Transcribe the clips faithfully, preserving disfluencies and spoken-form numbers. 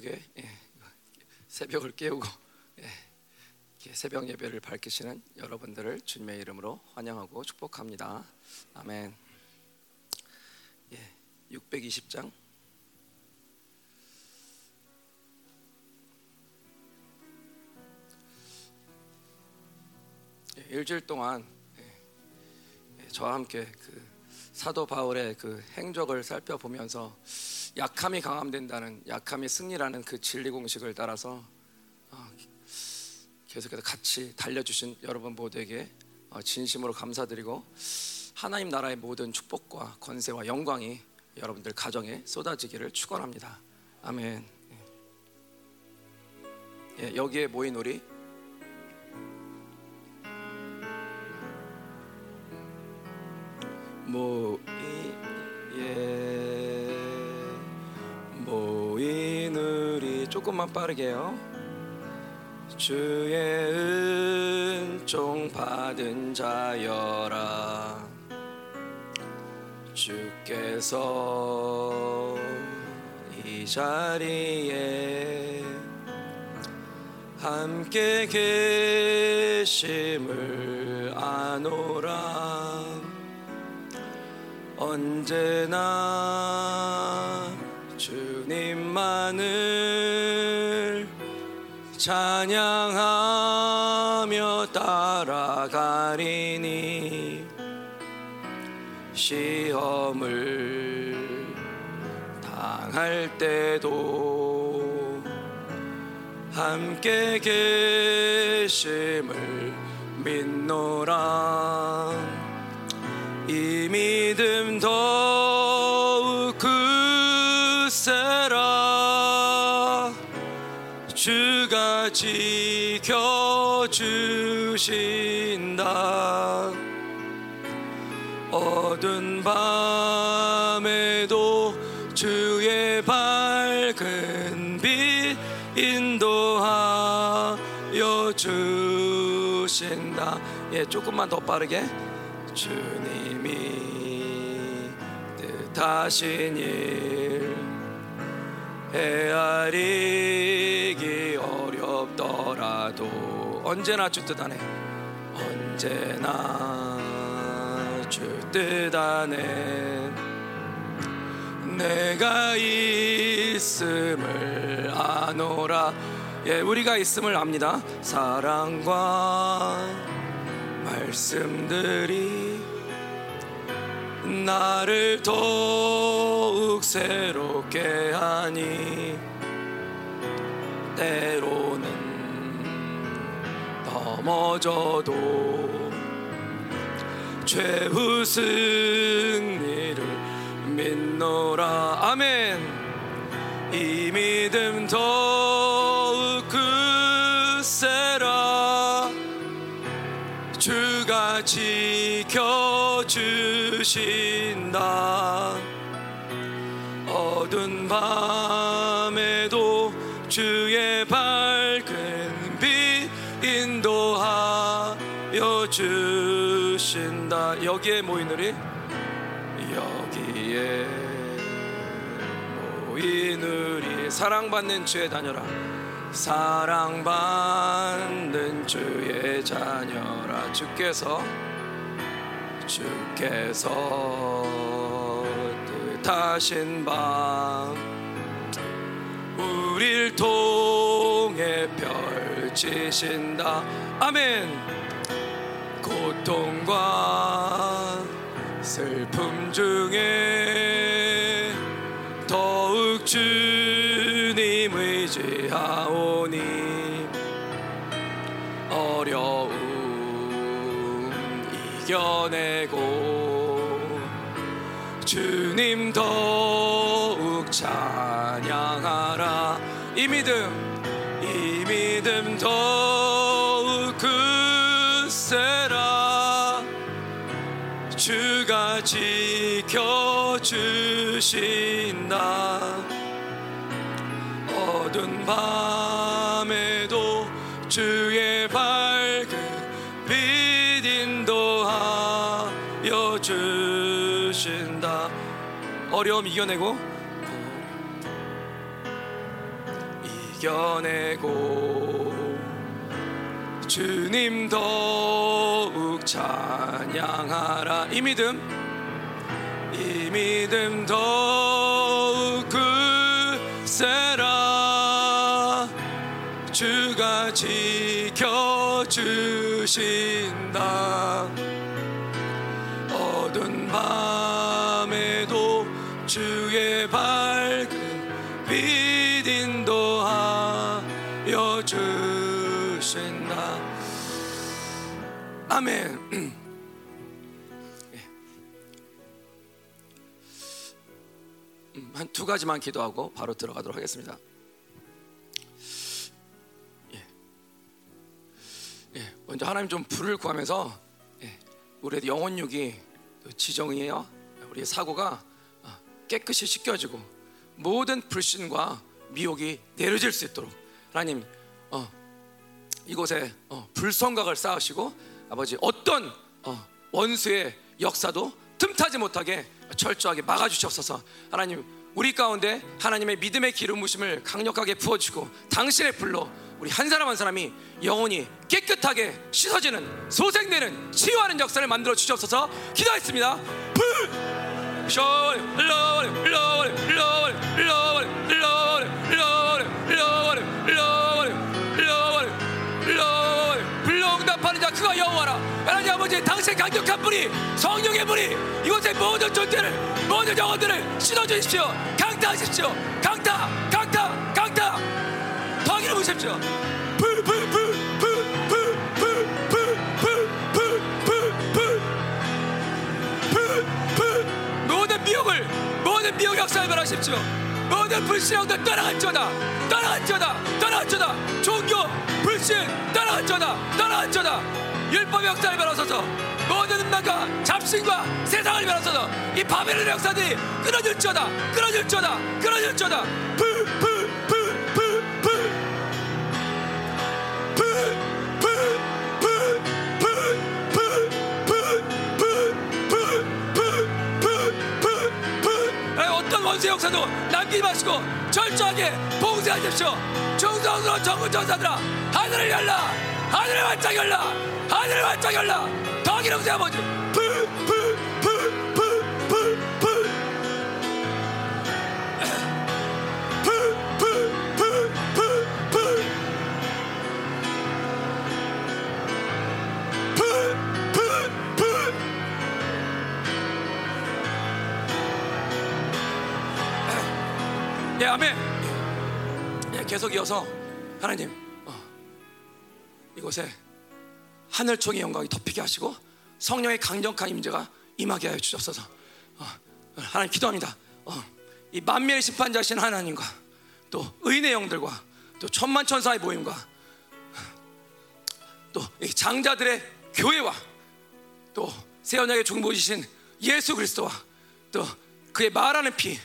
이렇게 새벽을 깨우고 새벽 예배를 밝히시는 여러분들을 주님의 이름으로 환영하고 축복합니다. 아멘. 육백이십 장 일주일 동안 저와 함께 그 사도 바울의 그 행적을 살펴보면서 약함이 강함된다는, 약함이 승리라는 그 진리 공식을 따라서 계속해서 같이 달려주신 여러분 모두에게 진심으로 감사드리고, 하나님 나라의 모든 축복과 권세와 영광이 여러분들 가정에 쏟아지기를 축원합니다. 아멘. 예, 여기에 모인 우리 모이 예 모인 우리 조금만 빠르게요. 주의 은총 받은 자여라, 주께서 이 자리에 함께 계심을 아노라. 언제나 주님만을 찬양하며 따라가리니, 시험을 당할 때도 함께 계심을 믿노라. 이 믿음 더욱 굳세라, 주가 지켜주신다. 어두운 밤에도 주의 밝은 빛 인도하여 주신다. 예, 조금만 더 빠르게. 주님이 뜻하신 일 헤아리기 어렵더라도, 언제나 주 뜻 안에, 언제나 주 뜻 안에 내가 있음을 아노라. 예, 우리가 있음을 압니다. 사랑과 말씀들이 나를 더욱 새롭게 하니, 때로는 넘어져도 최후 승리를 믿노라. 아멘. 이 믿음 더욱 굳세라, 주가 지켜주신다. 어두운 밤에도 주의 밝은 빛 인도하여 주신다. 여기에 모인 우리 여기에 모인 우리 사랑받는 주의 자녀라, 사랑받는 주의 자녀라. 주께서 주께서 뜻하신 밤 우릴 통해 펼치신다. 아멘. 고통과 슬픔 중에 더욱 주님 의지하오니, 어려움 이겨내고 주님 더욱 찬양하라. 이 믿음 이 믿음 더욱 굳세라, 주가 지켜주신다. 어두운 밤에도 주의 밝은 빛 인도하여 주신다. 어려움 이겨내고 이겨내고 주님 더욱 찬양하라. 이 믿음 이 믿음 더욱 굳세라. 주가 지켜주신다. 어두운 밤에도 주의 밝은 빛 인도하여 주신다. 아멘. 한 두 가지만 기도하고 바로 들어가도록 하겠습니다. 먼저 하나님 좀 불을 구하면서 우리의 영혼육이 지정이에요. 우리의 사고가 깨끗이 씻겨지고 모든 불신과 미혹이 내려질 수 있도록 하나님 어, 이곳에 어, 불성각을 쌓으시고 아버지 어떤 어, 원수의 역사도 틈타지 못하게 철저하게 막아주시옵소서. 하나님 우리 가운데 하나님의 믿음의 기름 부심을 강력하게 부어주시고 당신의 불로 우리 한 사람 한 사람이 영혼이 깨끗하게 씻어지는 소생되는 치유하는 역사를 만들어 주시옵소서. 기도하겠습니다. 불! Lord, Lord, Lord, Lord, Lord, Lord, Lord, Lord, Lord, Lord, Lord. 불로 응답하는 자 그가 여호와라. 하나님 아버지 당신의 강력한 불이 성령의 불이 이곳의 모든 존재를 모든 영혼들을 씻어주십시오. 강타하십시오. 강타 강타 강타 더 기름 부으십시오. 불 불 불 불 불 불 불 불 불 불 불 불 모든 미혹을 모든 미혹 역사에 변하십시오. 모든 불신형들 떠나간쩌다 떠나간쩌다 떠나간쩌다 종교 불신 떠나간쩌다 떠나간쩌다 율법 역사에 변하소서. 모든 음란과 잡신과 세상을 변하소서. 이 바벨론 역사들이 끊어질쩌다 끊어질쩌다 끊어질쩌다 불 불 불 불 불 불 불 불 불 불 어떤 원수의 역사도 남기지 마시고 철저하게 봉쇄하십시오. 충성스러운 전군 전사들아 하늘을 열라. 하늘을 활짝 열라. 하늘을 활짝 열라. 더 기름 부으세요 아버지. 불 불 불 불 불 불 불 불 불 불 불 예, 아멘. 예, 계속 이어서 하나님 어, 이곳에 하늘총의 영광이 덮이게 하시고 성령의 강력한 임재가 임하게 하여 주옵소서. 어, 하나님 기도합니다. 어, 이 만민의 심판자신 하나님과 또 의인의 영들과 또 천만 천사의 모임과 또 이 장자들의 교회와 또 새 언약의 중보지신 예수 그리스도와 또 그의 말하는 피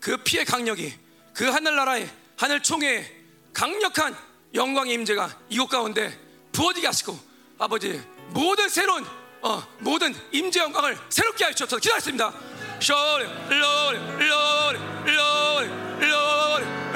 그 피의 강력이 그 하늘나라의 하늘총회의 강력한 영광의 임재가 이곳 가운데 부어지게 하시고 아버지 모든 새로운 어, 모든 임재 영광을 새롭게 하시옵소서. 기도하겠습니다. Lord, Lord, Lord, Lord,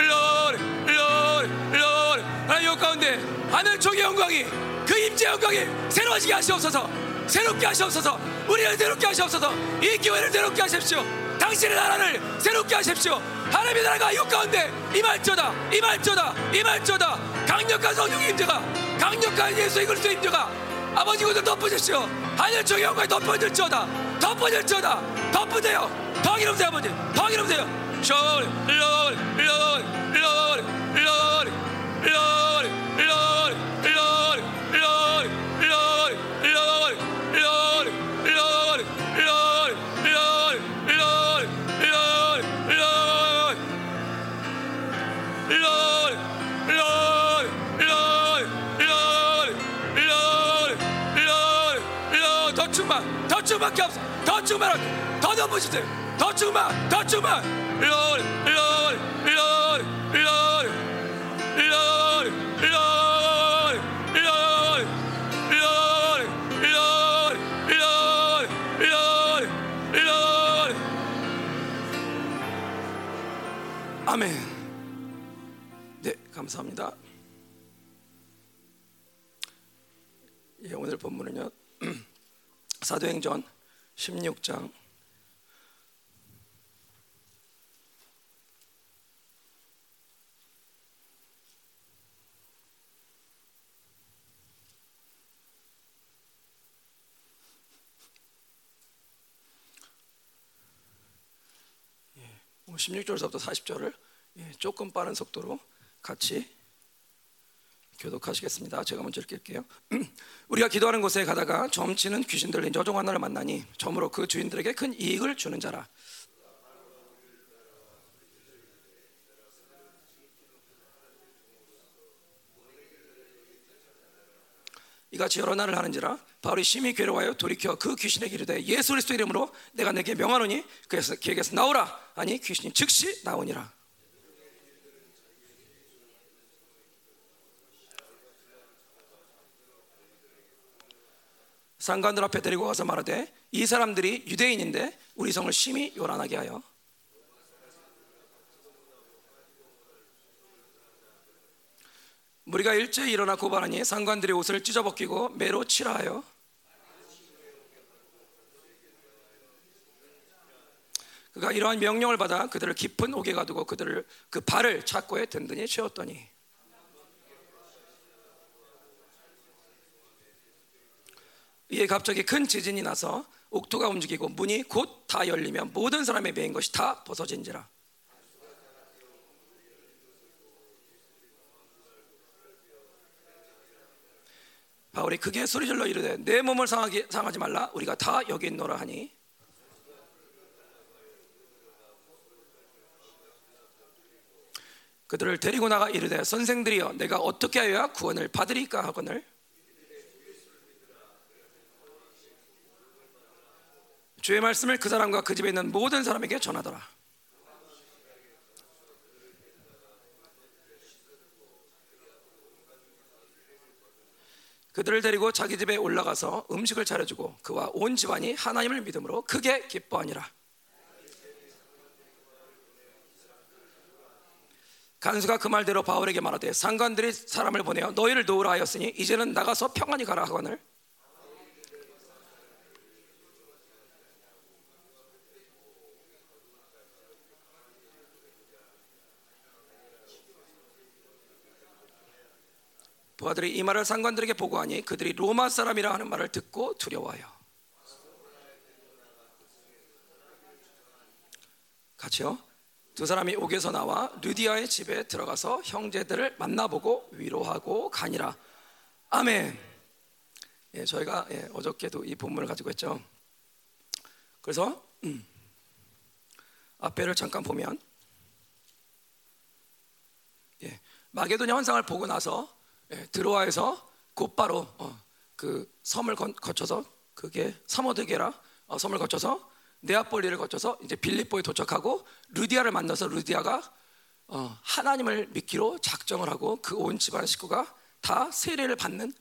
Lord, Lord, Lord, Lord. 하나님 이곳 가운데 하늘총회의 영광이 그 임재 영광이 새로워지게 하시옵소서. 새롭게 하시옵소서. 우리를 새롭게 하시옵소서. 이 교회를 새롭게 하십시오. 당신의 나라를 새롭게 하십시오. 하나님의 나라가 이곳 가운데 임할쩌다 임할쩌다 임할쩌다 강력한 성령의 임재가 강력한 예수의 그리스도의 임재가 아버지 이곳을 덮으십시오. 하늘총의 영광이 덮어질쩌다 덮어질쩌다 덮으세요. 더 기름세요 아버지. 더 기름세요. Lord, Lord, Lord, Lord, Lord, Lord, Lord, Lord, Lord, Lord, Lord, Lord, Lord, Lord, Lord. Lord, Lord, Lord, Lord, Lord, Lord, Lord, Lord, Lord, Lord. 더 충만, 더 충만밖에 없어. 더 충만, 더 넘으십시오. 더 충만, 더 충만. Lord, Lord, Lord, Lord, Lord, Lord, Lord, Lord, Lord, Lord, Lord, Lord. 아멘. 네, 감사합니다. 예, 오늘 본문은요 사도행전 십육 장 십육 절부터 사십 절을 조금 빠른 속도로 같이 교독하시겠습니다. 제가 먼저 읽을게요. 우리가 기도하는 곳에 가다가 점치는 귀신 들린 여종 하나를 만나니 점으로 그 주인들에게 큰 이익을 주는 자라. 이같이 여러 날을 하는지라 바울이 심히 괴로워하여 돌이켜 그 귀신에게 이르되 예수 그리스도 이름으로 내가 네게 명하노니 그에서 그에게서 나오라 하니 귀신이 즉시 나오니라. 상관들 앞에 데리고 가서 말하되 이 사람들이 유대인인데 우리 성을 심히 요란하게 하여 우리가 일제히 일어나 고발하니 상관들이 옷을 찢어벗기고 매로 칠하여 그가 이러한 명령을 받아 그들을 깊은 옥에 가두고 그들을 그 발을 착고에 든든히 채웠더니 이에 갑자기 큰 지진이 나서 옥토가 움직이고 문이 곧 다 열리며 모든 사람의 매인 것이 다 벗어진지라. 바울이 크게 소리질러 이르되 내 몸을 상하게, 상하지 말라 우리가 다 여기 있노라 하니 그들을 데리고 나가 이르되 선생들이여 내가 어떻게 하여야 구원을 받으리까 하거늘 주의 말씀을 그 사람과 그 집에 있는 모든 사람에게 전하더라. 그들을 데리고 자기 집에 올라가서 음식을 차려주고 그와 온 집안이 하나님을 믿음으로 크게 기뻐하니라. 간수가 그 말대로 바울에게 말하되 상관들이 사람을 보내어 너희를 놓으라 하였으니 이제는 나가서 평안히 가라 하거늘 부하들이 이 말을 상관들에게 보고하니 그들이 로마 사람이라 하는 말을 듣고 두려워하여 같이요 두 사람이 옥에서 나와 누디아의 집에 들어가서 형제들을 만나보고 위로하고 가니라. 아멘. 예, 저희가 예, 어저께도 이 본문을 가지고 했죠. 그래서 음, 앞에를 잠깐 보면 예, 마게도냐 환상을 보고 나서 예, 드로아에서 곧바로 어, 그 섬을 거, 거쳐서 그게 사모드게라 어, 섬을 거쳐서 네아폴리를 거쳐서 이제 빌립보에 도착하고 루디아를 만나서 루디아가 어, 하나님을 믿기로 작정을 하고 그 온 집안 식구가 다 세례를 받는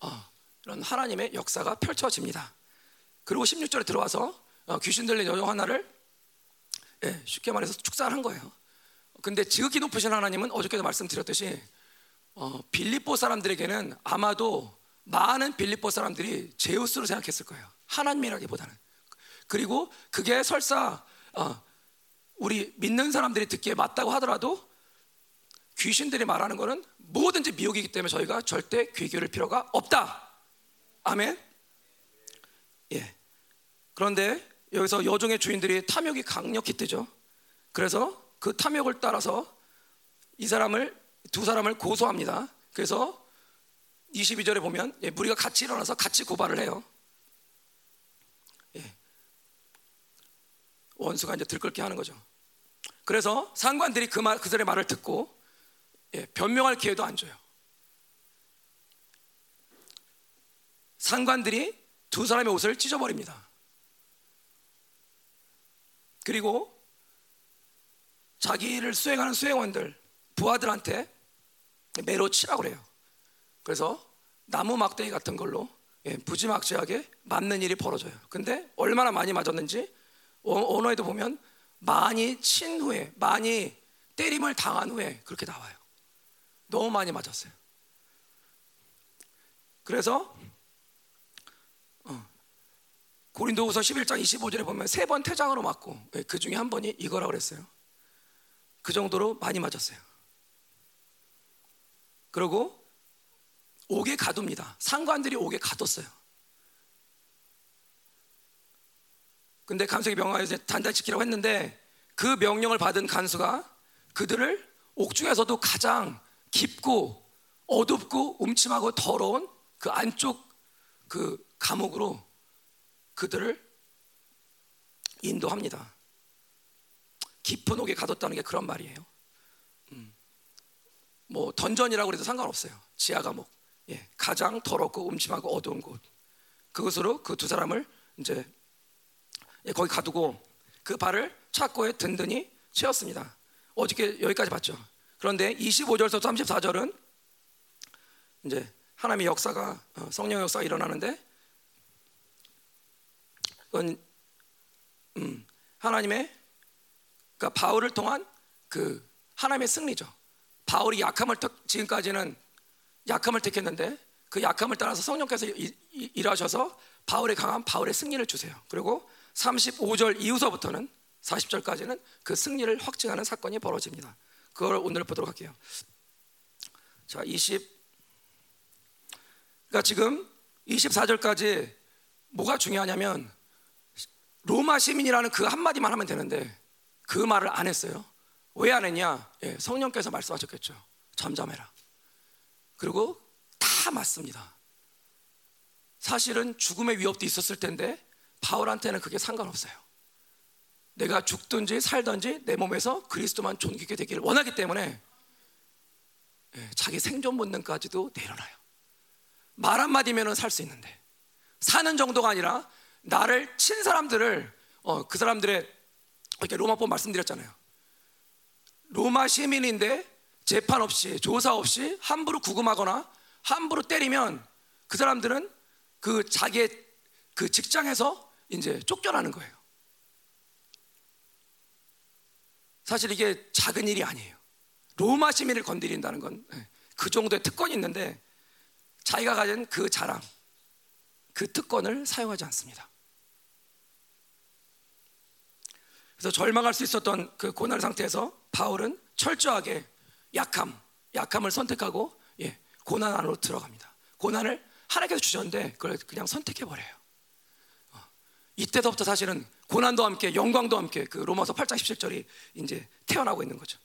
어, 이런 하나님의 역사가 펼쳐집니다. 그리고 십육 절에 들어와서 어, 귀신 들린 여종 하나를 예, 쉽게 말해서 축사를 한 거예요. 근데 지극히 높으신 하나님은 어저께도 말씀드렸듯이 어, 빌립보 사람들에게는 아마도 많은 빌립보 사람들이 제우스로 생각했을 거예요. 하나님이라기보다는. 그리고 그게 설사 어, 우리 믿는 사람들이 듣기에 맞다고 하더라도 귀신들이 말하는 거는 뭐든지 미혹이기 때문에 저희가 절대 귀 기울일 필요가 없다. 아멘. 예. 그런데 여기서 여종의 주인들이 탐욕이 강력히 뜨죠. 그래서 그 탐욕을 따라서 이 사람을 두 사람을 고소합니다. 그래서 이십이 절에 보면 예, 무리가 같이 일어나서 같이 고발을 해요. 예. 원수가 이제 들끓게 하는 거죠. 그래서 상관들이 그 말, 그들의 말을 듣고 예, 변명할 기회도 안 줘요. 상관들이 두 사람의 옷을 찢어버립니다. 그리고 자기를 수행하는 수행원들 부하들한테 매로 치라고 그래요. 그래서 나무 막대기 같은 걸로 부지막지하게 맞는 일이 벌어져요. 근데 얼마나 많이 맞았는지 언어에도 보면 많이 친 후에 많이 때림을 당한 후에 그렇게 나와요. 너무 많이 맞았어요. 그래서 고린도후서 십일 장 이십오 절에 보면 세 번 태장으로 맞고 그 중에 한 번이 이거라고 그랬어요. 그 정도로 많이 맞았어요. 그리고 옥에 가둡니다. 상관들이 옥에 가뒀어요. 근데 간수에게 명하여서 단단히 지키라고 했는데 그 명령을 받은 간수가 그들을 옥 중에서도 가장 깊고 어둡고 음침하고 더러운 그 안쪽 그 감옥으로 그들을 인도합니다. 깊은 옥에 가뒀다는 게 그런 말이에요. 음. 뭐 던전이라고 해도 상관없어요. 지하 감옥, 예, 가장 더럽고 음침하고 어두운 곳. 그것으로 그 두 사람을 이제 예, 거기 가두고 그 발을 착고에 든든히 채웠습니다. 어저께 여기까지 봤죠. 그런데 이십오 절부터 삼십사 절은 이제 하나님의 역사가 성령 역사가 일어나는데, 그건 음, 하나님의 그러니까 바울을 통한 그 하나님의 승리죠. 바울이 약함을 택, 지금까지는 약함을 택했는데 그 약함을 따라서 성령께서 일, 일하셔서 바울의 강함, 바울의 승리를 주세요. 그리고 삼십오 절 이후서부터는 사십 절까지는 그 승리를 확증하는 사건이 벌어집니다. 그걸 오늘 보도록 할게요. 자, 이십 그러니까 지금 이십사 절까지 뭐가 중요하냐면 로마 시민이라는 그 한마디만 하면 되는데 그 말을 안 했어요. 왜 안 했냐? 예, 성령께서 말씀하셨겠죠. 잠잠해라. 그리고 다 맞습니다. 사실은 죽음의 위협도 있었을 텐데 바울한테는 그게 상관없어요. 내가 죽든지 살든지 내 몸에서 그리스도만 존귀하게 되기를 원하기 때문에 자기 생존 본능까지도 내려놔요. 말 한마디면 살 수 있는데 사는 정도가 아니라 나를 친 사람들을 어, 그 사람들의 이렇게 로마법 말씀드렸잖아요. 로마 시민인데 재판 없이 조사 없이 함부로 구금하거나 함부로 때리면 그 사람들은 그 자기의 그 직장에서 이제 쫓겨나는 거예요. 사실 이게 작은 일이 아니에요. 로마 시민을 건드린다는 건 그 정도의 특권이 있는데 자기가 가진 그 자랑, 그 특권을 사용하지 않습니다. 그래서 절망할 수 있었던 그 고난 상태에서 바울은 철저하게 약함, 약함을 선택하고 예, 고난 안으로 들어갑니다. 고난을 하나님께서 주셨는데 그걸 그냥 선택해버려요. 이때서부터 사실은 고난도 함께 영광도 함께 그 로마서 팔 장 십칠 절이 이제 태어나고 있는 거죠.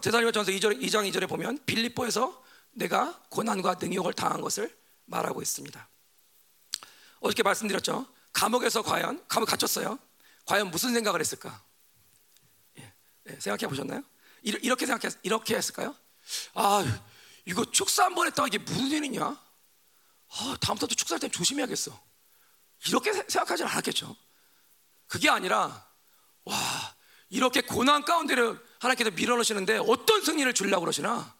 데살로니가전서 이 장 이 절에 보면 빌립보에서 내가 고난과 능욕을 당한 것을 말하고 있습니다. 어저께 말씀드렸죠. 감옥에서 과연 감옥 갇혔어요. 과연 무슨 생각을 했을까? 예, 예, 생각해 보셨나요? 이렇게 생각했 이렇게 했을까요? 아, 이거 축사 한 번 했다가 이게 무슨 일이냐? 아, 다음부터 축사할 때 조심해야겠어. 이렇게 생각하진 않았겠죠. 그게 아니라 와, 이렇게 고난 가운데를 하나님께서 밀어넣으시는데 어떤 승리를 주려고 그러시나?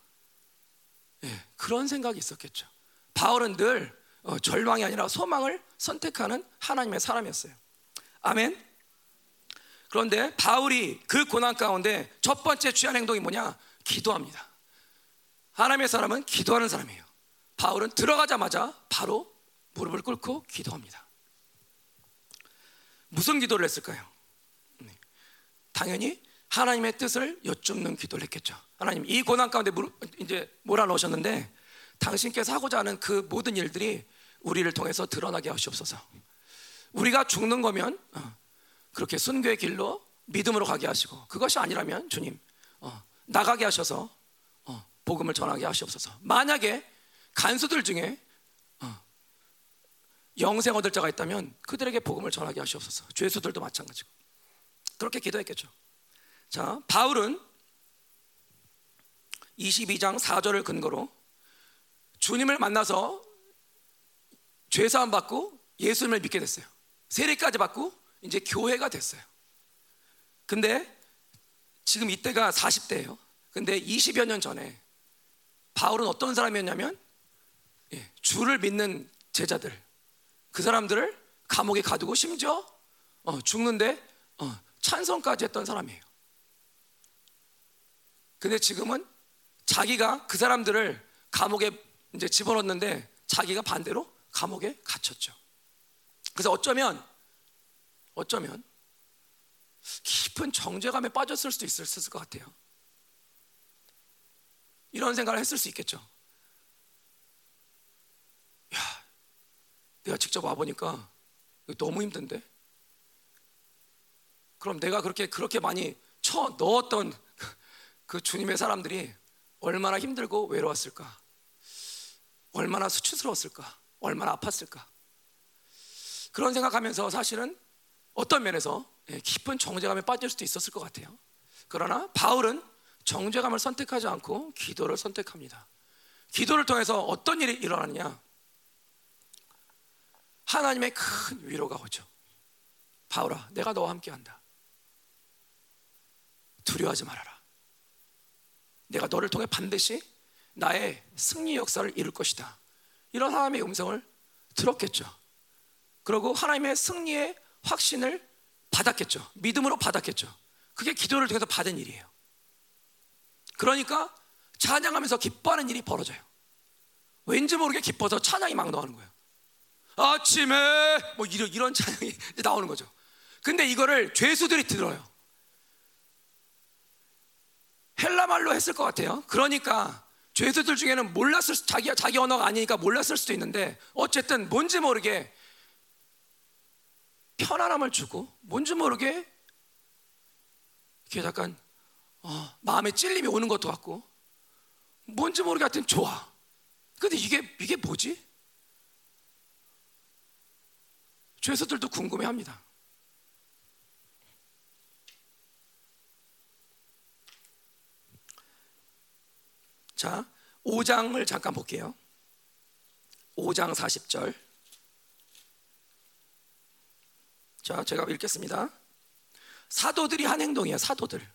예, 그런 생각이 있었겠죠. 바울은 늘 어, 절망이 아니라 소망을 선택하는 하나님의 사람이었어요. 아멘. 그런데 바울이 그 고난 가운데 첫 번째 취한 행동이 뭐냐? 기도합니다. 하나님의 사람은 기도하는 사람이에요. 바울은 들어가자마자 바로 무릎을 꿇고 기도합니다. 무슨 기도를 했을까요? 당연히 하나님의 뜻을 여쭙는 기도를 했겠죠. 하나님, 이 고난 가운데 무릎, 이제 몰아넣으셨는데 당신께서 하고자 하는 그 모든 일들이 우리를 통해서 드러나게 하시옵소서. 우리가 죽는 거면 그렇게 순교의 길로 믿음으로 가게 하시고 그것이 아니라면 주님 나가게 하셔서 복음을 전하게 하시옵소서. 만약에 간수들 중에 영생 얻을 자가 있다면 그들에게 복음을 전하게 하시옵소서. 죄수들도 마찬가지고 그렇게 기도했겠죠. 자, 바울은 이십이 장 사 절을 근거로 주님을 만나서 죄 사함 받고 예수님을 믿게 됐어요. 세례까지 받고 이제 교회가 됐어요. 근데 지금 이때가 사십 대예요. 근데 이십여 년 전에 바울은 어떤 사람이었냐면 예, 주를 믿는 제자들 그 사람들을 감옥에 가두고 심지어 어, 죽는데 어, 찬송까지 했던 사람이에요. 근데 지금은 자기가 그 사람들을 감옥에 이제 집어넣었는데 자기가 반대로 감옥에 갇혔죠. 그래서 어쩌면 어쩌면 깊은 정죄감에 빠졌을 수도 있을 것 같아요. 이런 생각을 했을 수 있겠죠. 야, 내가 직접 와보니까 너무 힘든데? 그럼 내가 그렇게 그렇게 많이 쳐 넣었던 그 주님의 사람들이 얼마나 힘들고 외로웠을까? 얼마나 수치스러웠을까? 얼마나 아팠을까? 그런 생각하면서 사실은 어떤 면에서 깊은 정죄감에 빠질 수도 있었을 것 같아요. 그러나 바울은 정죄감을 선택하지 않고 기도를 선택합니다. 기도를 통해서 어떤 일이 일어나느냐? 하나님의 큰 위로가 오죠. 바울아, 내가 너와 함께한다. 두려워하지 말아라. 내가 너를 통해 반드시 나의 승리 역사를 이룰 것이다. 이런 하나님의 음성을 들었겠죠. 그리고 하나님의 승리의 확신을 받았겠죠. 믿음으로 받았겠죠. 그게 기도를 통해서 받은 일이에요. 그러니까 찬양하면서 기뻐하는 일이 벌어져요. 왠지 모르게 기뻐서 찬양이 막 나오는 거예요. 아침에 뭐 이런, 이런 찬양이 나오는 거죠. 근데 이거를 죄수들이 들어요. 헬라말로 했을 것 같아요. 그러니까 죄수들 중에는 몰랐을 수, 자기, 자기 언어가 아니니까 몰랐을 수도 있는데 어쨌든 뭔지 모르게 편안함을 주고 뭔지 모르게 이렇게 약간 어, 마음에 찔림이 오는 것도 같고 뭔지 모르게 하여튼 좋아. 근데 이게, 이게 뭐지? 죄수들도 궁금해합니다. 자, 오 장을 잠깐 볼게요. 오 장 사십 절. 자, 제가 읽겠습니다. 사도들이 한 행동이에요. 사도들.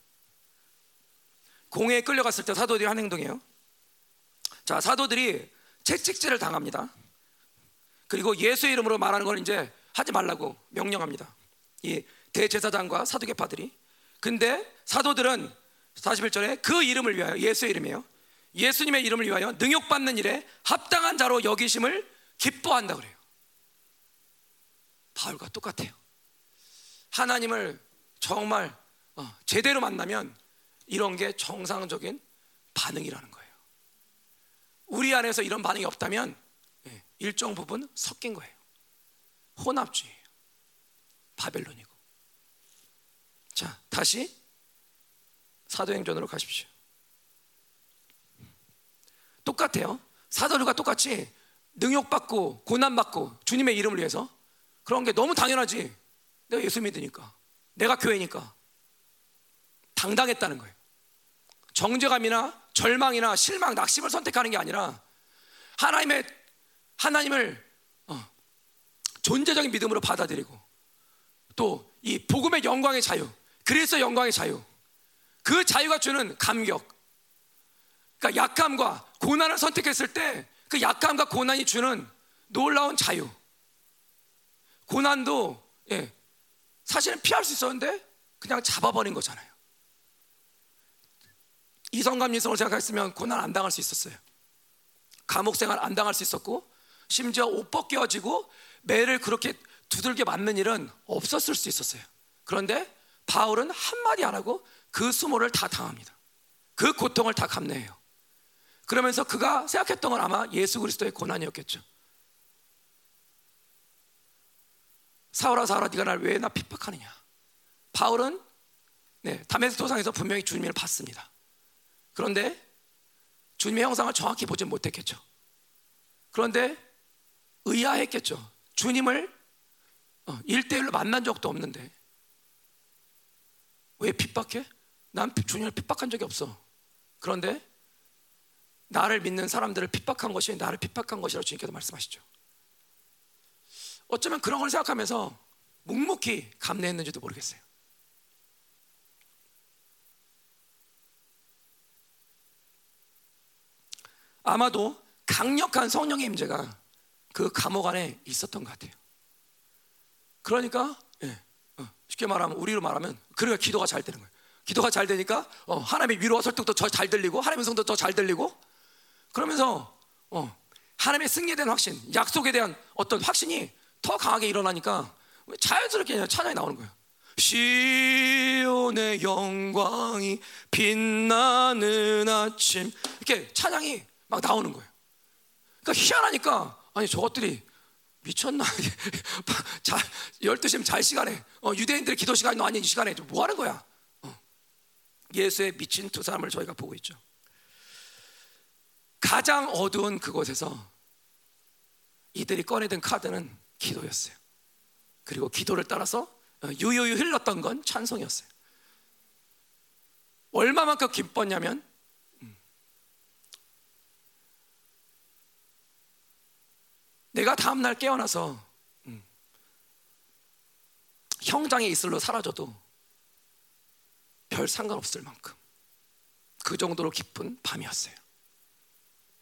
공회에 끌려갔을 때 사도들이 한 행동이에요. 자, 사도들이 채찍질을 당합니다. 그리고 예수의 이름으로 말하는 건 이제 하지 말라고 명령합니다. 이 대제사장과 사두개파들이. 근데 사도들은 사십일 절에 그 이름을 위하여, 예수의 이름이에요. 예수님의 이름을 위하여 능욕받는 일에 합당한 자로 여기심을 기뻐한다 그래요. 바울과 똑같아요. 하나님을 정말 제대로 만나면 이런 게 정상적인 반응이라는 거예요. 우리 안에서 이런 반응이 없다면 일정 부분 섞인 거예요. 혼합주의예요. 바벨론이고. 자, 다시 사도행전으로 가십시오. 똑같아요. 사도들과 똑같이 능욕받고 고난받고 주님의 이름을 위해서 그런 게 너무 당연하지. 내가 예수 믿으니까, 내가 교회니까 당당했다는 거예요. 정죄감이나 절망이나 실망, 낙심을 선택하는 게 아니라 하나님의, 하나님을 어, 존재적인 믿음으로 받아들이고 또 이 복음의 영광의 자유, 그리스도의 영광의 자유, 그 자유가 주는 감격, 그러니까 약함과 고난을 선택했을 때 그 약함과 고난이 주는 놀라운 자유. 고난도 예, 사실은 피할 수 있었는데 그냥 잡아버린 거잖아요. 이성감 이성을 생각했으면 고난 안 당할 수 있었어요. 감옥 생활 안 당할 수 있었고 심지어 옷 벗겨지고 매를 그렇게 두들겨 맞는 일은 없었을 수 있었어요. 그런데 바울은 한마디 안 하고 그 수모를 다 당합니다. 그 고통을 다 감내해요. 그러면서 그가 생각했던 건 아마 예수 그리스도의 고난이었겠죠. 사울아 사울아 네가 날 왜 나 핍박하느냐. 바울은 네, 다메섹 도상에서 분명히 주님을 봤습니다. 그런데 주님의 형상을 정확히 보지 못했겠죠. 그런데 의아했겠죠. 주님을 일대일로 만난 적도 없는데 왜 핍박해? 난 주님을 핍박한 적이 없어. 그런데 나를 믿는 사람들을 핍박한 것이 나를 핍박한 것이라고 주님께서 말씀하시죠. 어쩌면 그런 걸 생각하면서 묵묵히 감내했는지도 모르겠어요. 아마도 강력한 성령의 임재가 그 감옥 안에 있었던 것 같아요. 그러니까 예, 쉽게 말하면, 우리로 말하면 그러니까 기도가 잘 되는 거예요. 기도가 잘 되니까 어, 하나님의 위로와 설득도 더 잘 들리고 하나님의 성도 더 잘 들리고 그러면서 어, 하나님의 승리에 대한 확신, 약속에 대한 어떤 확신이 더 강하게 일어나니까 자연스럽게 그냥 찬양이 나오는 거예요. 시온의 영광이 빛나는 아침, 이렇게 찬양이 막 나오는 거예요. 그러니까 희한하니까 아니 저것들이 미쳤나? 자, 열두 시면 잘 시간에 어, 유대인들의 기도 시간이 아닌 이 시간에 뭐 하는 거야? 어. 예수의 미친 두 사람을 저희가 보고 있죠. 가장 어두운 그곳에서 이들이 꺼내든 카드는 기도였어요. 그리고 기도를 따라서 유유유 흘렀던 건 찬송이었어요. 얼마만큼 기뻤냐면 내가 다음날 깨어나서 형장의 이슬로 사라져도 별 상관없을 만큼 그 정도로 깊은 밤이었어요.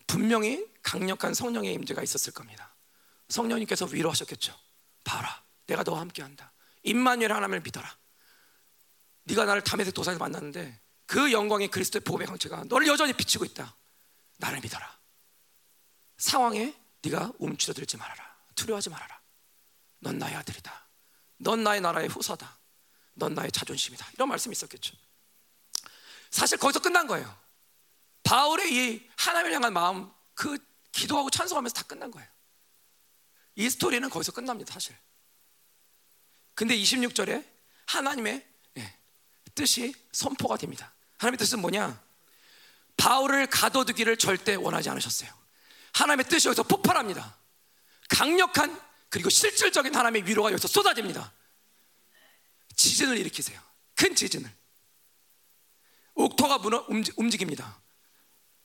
분명히 강력한 성령의 임재가 있었을 겁니다. 성령님께서 위로하셨겠죠. 봐라, 내가 너와 함께한다. 임마누엘 하나님을 믿어라. 네가 나를 다메섹 도상에서 만났는데 그 영광의 그리스도의 복음의 광채가 너를 여전히 비치고 있다. 나를 믿어라. 상황에 네가 움츠러들지 말아라. 두려워하지 말아라. 넌 나의 아들이다. 넌 나의 나라의 후사다. 넌 나의 자존심이다. 이런 말씀이 있었겠죠. 사실 거기서 끝난 거예요. 바울의 이 하나님을 향한 마음, 그 기도하고 찬송하면서 다 끝난 거예요. 이 스토리는 거기서 끝납니다, 사실. 근데 이십육 절에 하나님의 뜻이 선포가 됩니다. 하나님의 뜻은 뭐냐? 바울을 가둬두기를 절대 원하지 않으셨어요. 하나님의 뜻이 여기서 폭발합니다. 강력한 그리고 실질적인 하나님의 위로가 여기서 쏟아집니다. 지진을 일으키세요. 큰 지진을. 옥토가 무너, 움직입니다.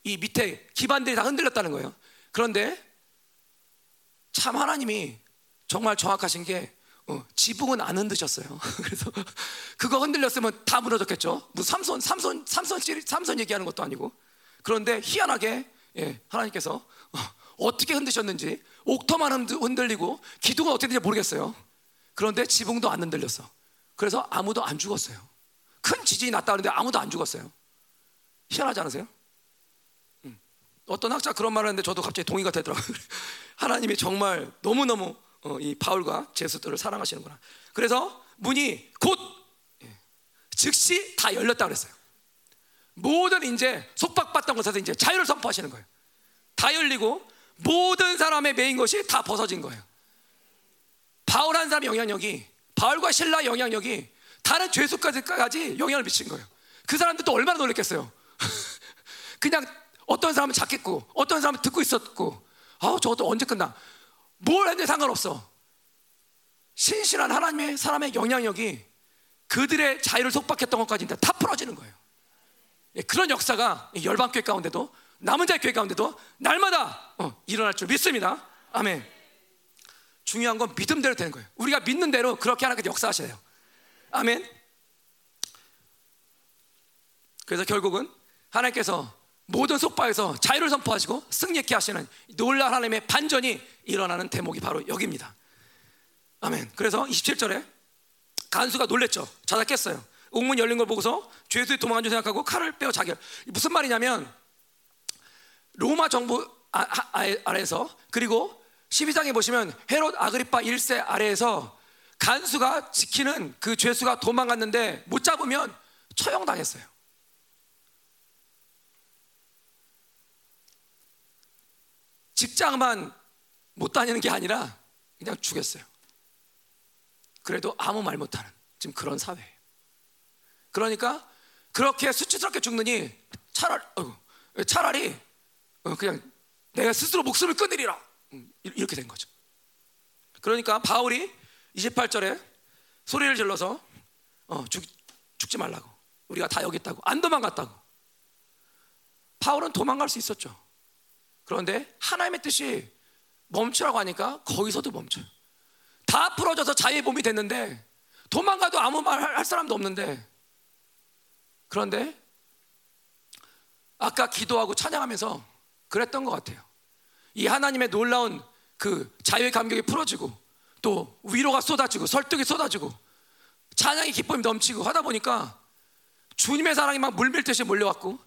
이 밑에 기반들이 다 흔들렸다는 거예요. 그런데 참 하나님이 정말 정확하신 게 어, 지붕은 안 흔드셨어요. 그래서 그거 흔들렸으면 다 무너졌겠죠. 뭐 삼손, 삼손, 삼손, 삼손 얘기하는 것도 아니고. 그런데 희한하게 예, 하나님께서 어떻게 흔드셨는지 옥터만 흔들리고 기둥은 어떻게 되는지 모르겠어요. 그런데 지붕도 안 흔들렸어. 그래서 아무도 안 죽었어요. 큰 지진이 났다는데 아무도 안 죽었어요. 희한하지 않으세요? 음. 어떤 학자 그런 말을 했는데 저도 갑자기 동의가 되더라고요. 하나님이 정말 너무너무 어, 이 바울과 제수들을 사랑하시는구나. 그래서 문이 곧 예, 즉시 다 열렸다고 그랬어요. 모든 이제 속박받던 곳에서 이제 자유를 선포하시는 거예요. 다 열리고 모든 사람의 메인 것이 다 벗어진 거예요. 바울 한 사람의 영향력이, 바울과 신라의 영향력이 다른 죄수까지 영향을 미친 거예요. 그 사람들도 얼마나 놀랬겠어요. 그냥 어떤 사람은 작겠고 어떤 사람은 듣고 있었고 아우 저것도 언제 끝나. 뭘 했는지 상관없어. 신실한 하나님의 사람의 영향력이 그들의 자유를 속박했던 것까지 다 풀어지는 거예요. 그런 역사가 열방교회 가운데도 남은 자의 교회 가운데도 날마다 어, 일어날 줄 믿습니다. 아멘. 중요한 건 믿음대로 되는 거예요. 우리가 믿는 대로 그렇게 하나님께서 역사하셔야 돼요. 아멘. 그래서 결국은 하나님께서 모든 속박에서 자유를 선포하시고 승리케 하시는 놀라운 하나님의 반전이 일어나는 대목이 바로 여기입니다. 아멘. 그래서 이십칠 절에 간수가 놀랬죠. 자다 깼어요. 옥문 열린 걸 보고서 죄수에 도망간 줄 생각하고 칼을 빼어 자결. 무슨 말이냐면 로마 정부 아래에서 그리고 십이 장에 보시면 헤롯 아그리파 일 세 아래에서 간수가 지키는 그 죄수가 도망갔는데 못 잡으면 처형당했어요. 직장만 못 다니는 게 아니라 그냥 죽였어요. 그래도 아무 말 못하는 지금 그런 사회예요. 그러니까 그렇게 수치스럽게 죽느니 차라리, 차라리 그냥 내가 스스로 목숨을 끊으리라 이렇게 된 거죠. 그러니까 바울이 이십팔 절에 소리를 질러서 어, 죽, 죽지 말라고, 우리가 다 여기 있다고, 안 도망갔다고. 바울은 도망갈 수 있었죠. 그런데 하나님의 뜻이 멈추라고 하니까 거기서도 멈춰요. 다 풀어져서 자유의 몸이 됐는데 도망가도 아무 말 할 사람도 없는데. 그런데 아까 기도하고 찬양하면서 그랬던 것 같아요. 이 하나님의 놀라운 그 자유의 감격이 풀어지고 또 위로가 쏟아지고 설득이 쏟아지고 찬양의 기쁨이 넘치고 하다 보니까 주님의 사랑이 막 물밀듯이 몰려왔고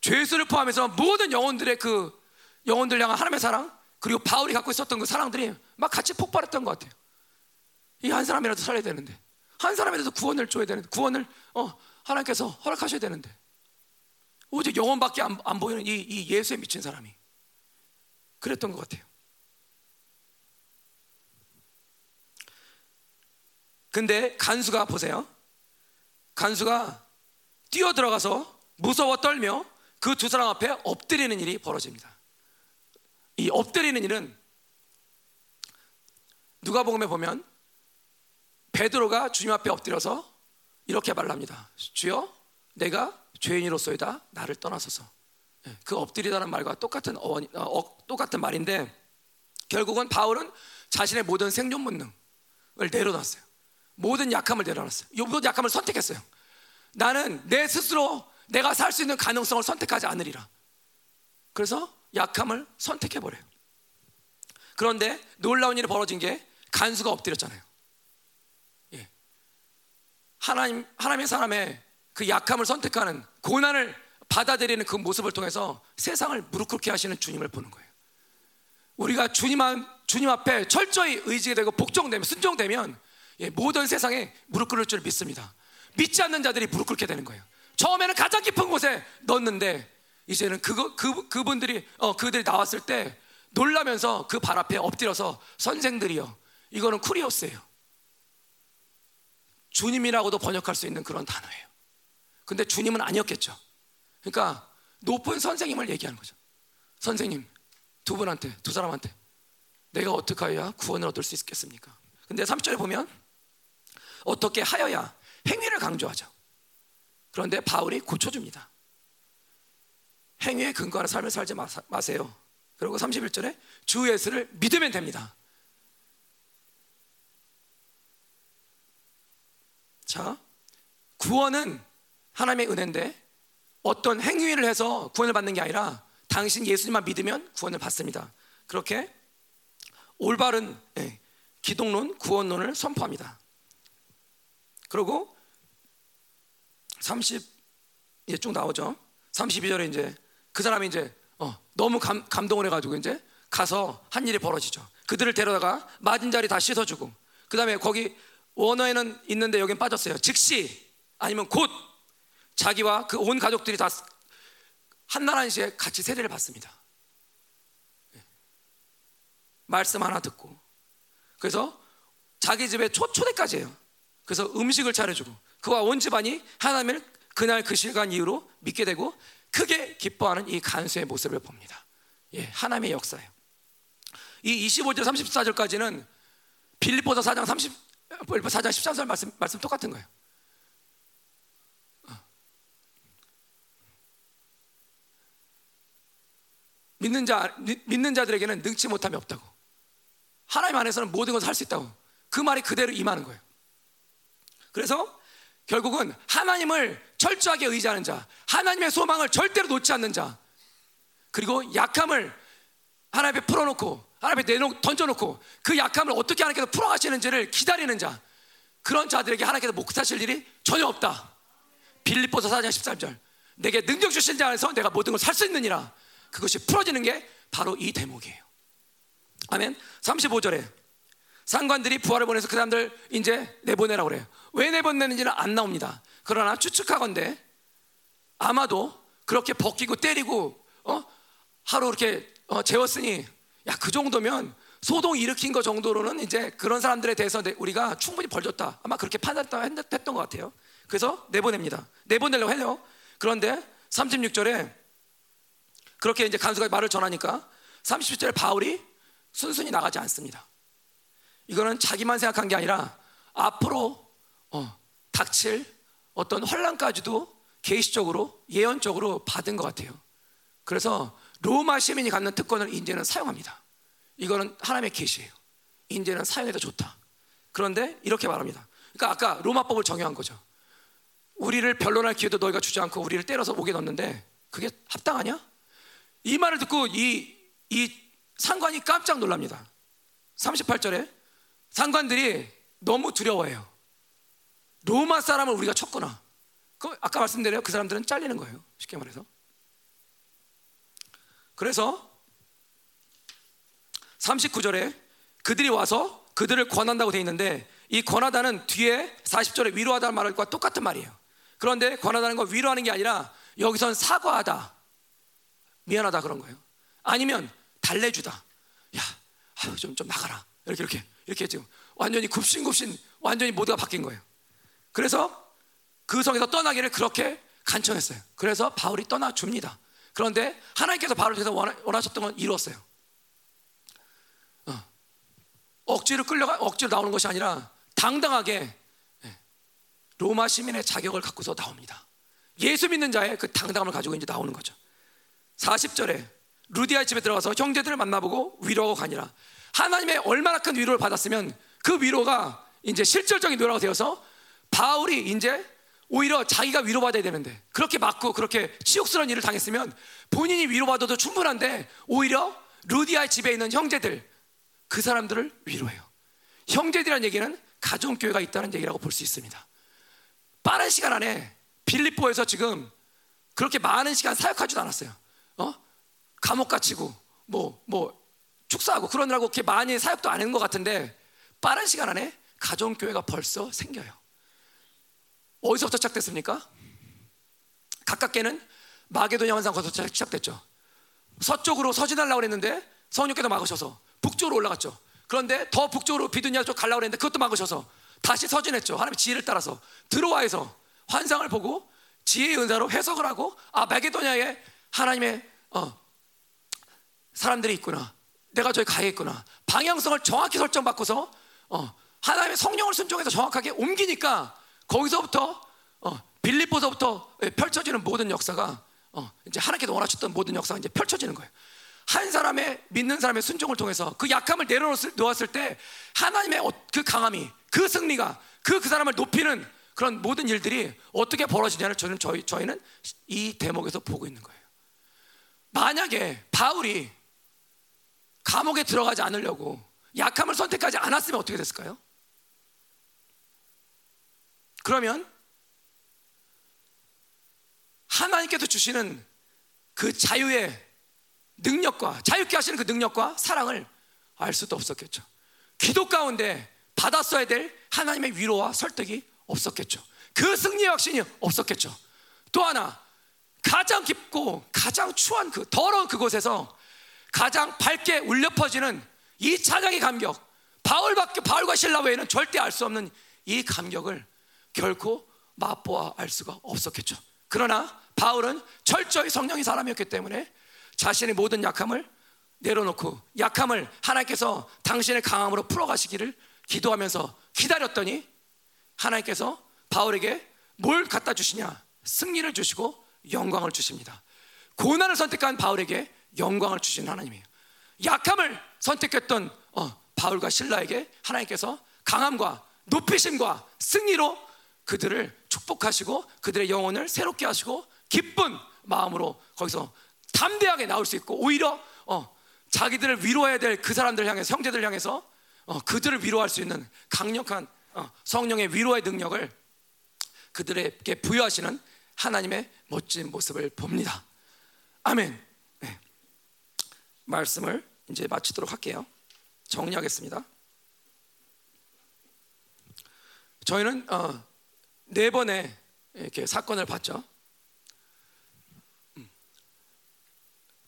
죄수를 포함해서 모든 영혼들의 그 영혼들 향한 하나님의 사랑, 그리고 바울이 갖고 있었던 그 사랑들이 막 같이 폭발했던 것 같아요. 이 한 사람이라도 살려야 되는데, 한 사람이라도 구원을 줘야 되는데, 구원을 어, 하나님께서 허락하셔야 되는데, 오직 영혼밖에 안, 안 보이는 이, 이 예수에 미친 사람이 그랬던 것 같아요. 근데 간수가 보세요. 간수가 뛰어들어가서 무서워 떨며 그 두 사람 앞에 엎드리는 일이 벌어집니다. 이 엎드리는 일은 누가복음에 보면 베드로가 주님 앞에 엎드려서 이렇게 말합니다. 주여, 내가 죄인으로서이다. 나를 떠나소서. 그 엎드리다는 말과 똑같은 어원이, 어, 똑같은 말인데, 결국은 바울은 자신의 모든 생존 본능을 내려놨어요. 모든 약함을 내려놨어요. 모든 약함을 선택했어요. 나는 내 스스로 내가 살 수 있는 가능성을 선택하지 않으리라. 그래서 약함을 선택해버려요. 그런데 놀라운 일이 벌어진 게 간수가 엎드렸잖아요. 예. 하나님, 하나님의 사람의 그 약함을 선택하는, 고난을 받아들이는 그 모습을 통해서 세상을 무릎 꿇게 하시는 주님을 보는 거예요. 우리가 주님, 주님 앞에 철저히 의지가 되고 복종되면, 순종되면, 예, 모든 세상에 무릎 꿇을 줄 믿습니다. 믿지 않는 자들이 무릎 꿇게 되는 거예요. 처음에는 가장 깊은 곳에 넣었는데 이제는 그거, 그, 그분들이 어, 그들이 나왔을 때 놀라면서 그 발 앞에 엎드려서, 선생들이요, 이거는 쿠리오스예요. 주님이라고도 번역할 수 있는 그런 단어예요. 근데 주님은 아니었겠죠. 그러니까 높은 선생님을 얘기하는 거죠. 선생님, 두 분한테, 두 사람한테 내가 어떻게 해야 구원을 얻을 수 있겠습니까? 근데 삼 절에 보면 어떻게 하여야, 행위를 강조하죠. 그런데 바울이 고쳐줍니다. 행위에 근거하는 삶을 살지 마세요. 그리고 삼십일 절에 주 예수를 믿으면 됩니다. 자, 구원은 하나님의 은혜인데 어떤 행위를 해서 구원을 받는 게 아니라 당신 예수님만 믿으면 구원을 받습니다. 그렇게 올바른, 예, 기독론, 구원론을 선포합니다. 그리고 삼십, 예, 쭉 나오죠. 삼십이 절에 이제 그 사람이 이제 어, 너무 감, 감동을 해가지고 이제 가서 한 일이 벌어지죠. 그들을 데려다가 맞은 자리 다 씻어주고, 그 다음에 거기 원어에는 있는데 여긴 빠졌어요. 즉시, 아니면 곧, 자기와 그 온 가족들이 다 한나란시에 같이 세례를 받습니다. 예. 말씀 하나 듣고, 그래서 자기 집에 초초대까지 해요. 그래서 음식을 차려주고, 그와 온 집안이 하나님을 그날 그 시간 이후로 믿게 되고 크게 기뻐하는 이 간수의 모습을 봅니다. 예, 하나님의 역사예요. 이 이십오 절 삼십사 절까지는 빌립보서 사 장 삼십, 사장 십삼 절 말씀, 말씀 똑같은 거예요. 믿는 자, 믿는 자들에게는 능치 못함이 없다고, 하나님 안에서는 모든 것을 할 수 있다고, 그 말이 그대로 임하는 거예요. 그래서 결국은 하나님을 철저하게 의지하는 자, 하나님의 소망을 절대로 놓지 않는 자, 그리고 약함을 하나님 앞에 풀어놓고, 하나님 앞에 내놓, 던져놓고 그 약함을 어떻게 하나님께서 풀어가시는지를 기다리는 자, 그런 자들에게 하나님께서 목사실 일이 전혀 없다. 빌립보서 사 장 십삼 절, 내게 능력 주신 자 안에서 내가 모든 걸 살 수 있느니라. 그것이 풀어지는 게 바로 이 대목이에요. 아멘. 삼십오 절에 상관들이 부하를 보내서 그 사람들 이제 내보내라고 그래요. 왜 내보내는지는 안 나옵니다. 그러나 추측하건대 아마도 그렇게 벗기고 때리고 어? 하루 이렇게 어, 재웠으니, 야, 그 정도면 소동 일으킨 거 정도로는 이제 그런 사람들에 대해서 우리가 충분히 벌줬다, 아마 그렇게 판단했던 것 같아요. 그래서 내보냅니다. 내보내려고 해요. 그런데 삼십육 절에 그렇게 이제 간수가 말을 전하니까 삼십칠 절에 바울이 순순히 나가지 않습니다. 이거는 자기만 생각한 게 아니라 앞으로 어, 닥칠 어떤 혼란까지도 계시적으로, 예언적으로 받은 것 같아요. 그래서 로마 시민이 갖는 특권을 이제는 사용합니다. 이거는 하나님의 계시예요. 이제는 사용해도 좋다. 그런데 이렇게 말합니다. 그러니까 아까 로마법을 정의한 거죠. 우리를 변론할 기회도 너희가 주지 않고 우리를 때려서 옥에 넣었는데 그게 합당하냐? 이 말을 듣고 이, 이 상관이 깜짝 놀랍니다. 삼십팔 절에 상관들이 너무 두려워해요. 로마 사람을 우리가 쳤구나. 그 아까 말씀드려요. 그 사람들은 잘리는 거예요. 쉽게 말해서. 그래서 삼십구 절에 그들이 와서 그들을 권한다고 돼 있는데 이 권하다는 뒤에 사십 절에 위로하다는 말과 똑같은 말이에요. 그런데 권하다는 건 위로하는 게 아니라 여기선 사과하다, 미안하다 그런 거예요. 아니면 달래주다. 야, 아유, 좀, 좀 나가라. 이렇게 이렇게 이렇게 지금 완전히 굽신굽신 완전히 모두가 바뀐 거예요. 그래서 그 성에서 떠나기를 그렇게 간청했어요. 그래서 바울이 떠나줍니다. 그런데 하나님께서 바울을 통해서 원하셨던 건 이루었어요. 어. 억지로 끌려가 억지로 나오는 것이 아니라 당당하게 로마 시민의 자격을 갖고서 나옵니다. 예수 믿는 자의 그 당당함을 가지고 이제 나오는 거죠. 사십 절에 루디아의 집에 들어가서 형제들을 만나보고 위로하고 가니라. 하나님의 얼마나 큰 위로를 받았으면 그 위로가 이제 실질적인 위로가 되어서 바울이 이제 오히려 자기가 위로받아야 되는데 그렇게 맞고 그렇게 치욕스러운 일을 당했으면 본인이 위로받아도 충분한데 오히려 루디아의 집에 있는 형제들 그 사람들을 위로해요. 형제들이라는 얘기는 가정교회가 있다는 얘기라고 볼 수 있습니다. 빠른 시간 안에 빌립보에서 지금 그렇게 많은 시간 사역하지도 않았어요. 어? 감옥 갇히고 뭐, 뭐 축사하고 그러느라고 그렇게 많이 사역도 안 했는 것 같은데 빠른 시간 안에 가정교회가 벌써 생겨요. 어디서부터 시작됐습니까? 가깝게는 마게도냐 환상에서 시작됐죠. 서쪽으로 서진하려고 했는데 성령께서 막으셔서 북쪽으로 올라갔죠. 그런데 더 북쪽으로 비두냐 쪽 가려고 했는데 그것도 막으셔서 다시 서진했죠. 하나님의 지혜를 따라서 드로아에서 환상을 보고 지혜의 은사로 해석을 하고 아 마게도냐에 하나님의 어, 사람들이 있구나. 내가 저기 가야겠구나. 방향성을 정확히 설정받고서 어, 하나님의 성령을 순종해서 정확하게 옮기니까 거기서부터 어, 빌립보서부터 펼쳐지는 모든 역사가 어, 이제 하나님께서 원하셨던 모든 역사가 이제 펼쳐지는 거예요. 한 사람의 믿는 사람의 순종을 통해서 그 약함을 내려놓았을 때 하나님의 그 강함이 그 승리가 그, 그 사람을 높이는 그런 모든 일들이 어떻게 벌어지냐를 저는 저희 저희는 이 대목에서 보고 있는 거예요. 만약에 바울이 감옥에 들어가지 않으려고 약함을 선택하지 않았으면 어떻게 됐을까요? 그러면 하나님께서 주시는 그 자유의 능력과 자유케 하시는 그 능력과 사랑을 알 수도 없었겠죠. 기도 가운데 받았어야 될 하나님의 위로와 설득이 없었겠죠. 그 승리의 확신이 없었겠죠. 또 하나 가장 깊고 가장 추한 그 더러운 그곳에서 가장 밝게 울려 퍼지는 이 찬양의 감격, 바울밖에 바울과 실라 외에는 절대 알 수 없는 이 감격을 결코 맛보아 알 수가 없었겠죠. 그러나 바울은 철저히 성령의 사람이었기 때문에 자신의 모든 약함을 내려놓고 약함을 하나님께서 당신의 강함으로 풀어가시기를 기도하면서 기다렸더니 하나님께서 바울에게 뭘 갖다 주시냐? 승리를 주시고 영광을 주십니다. 고난을 선택한 바울에게 영광을 주신 하나님이에요. 약함을 선택했던 어, 바울과 실라에게 하나님께서 강함과 높이심과 승리로 그들을 축복하시고 그들의 영혼을 새롭게 하시고 기쁜 마음으로 거기서 담대하게 나올 수 있고 오히려 어, 자기들을 위로해야 될 그 사람들 향해서 형제들 향해서 어, 그들을 위로할 수 있는 강력한 어, 성령의 위로의 능력을 그들에게 부여하시는 하나님의 멋진 모습을 봅니다. 아멘. 네. 말씀을 이제 마치도록 할게요. 정리하겠습니다. 저희는 어, 네 번의 이렇게 사건을 봤죠.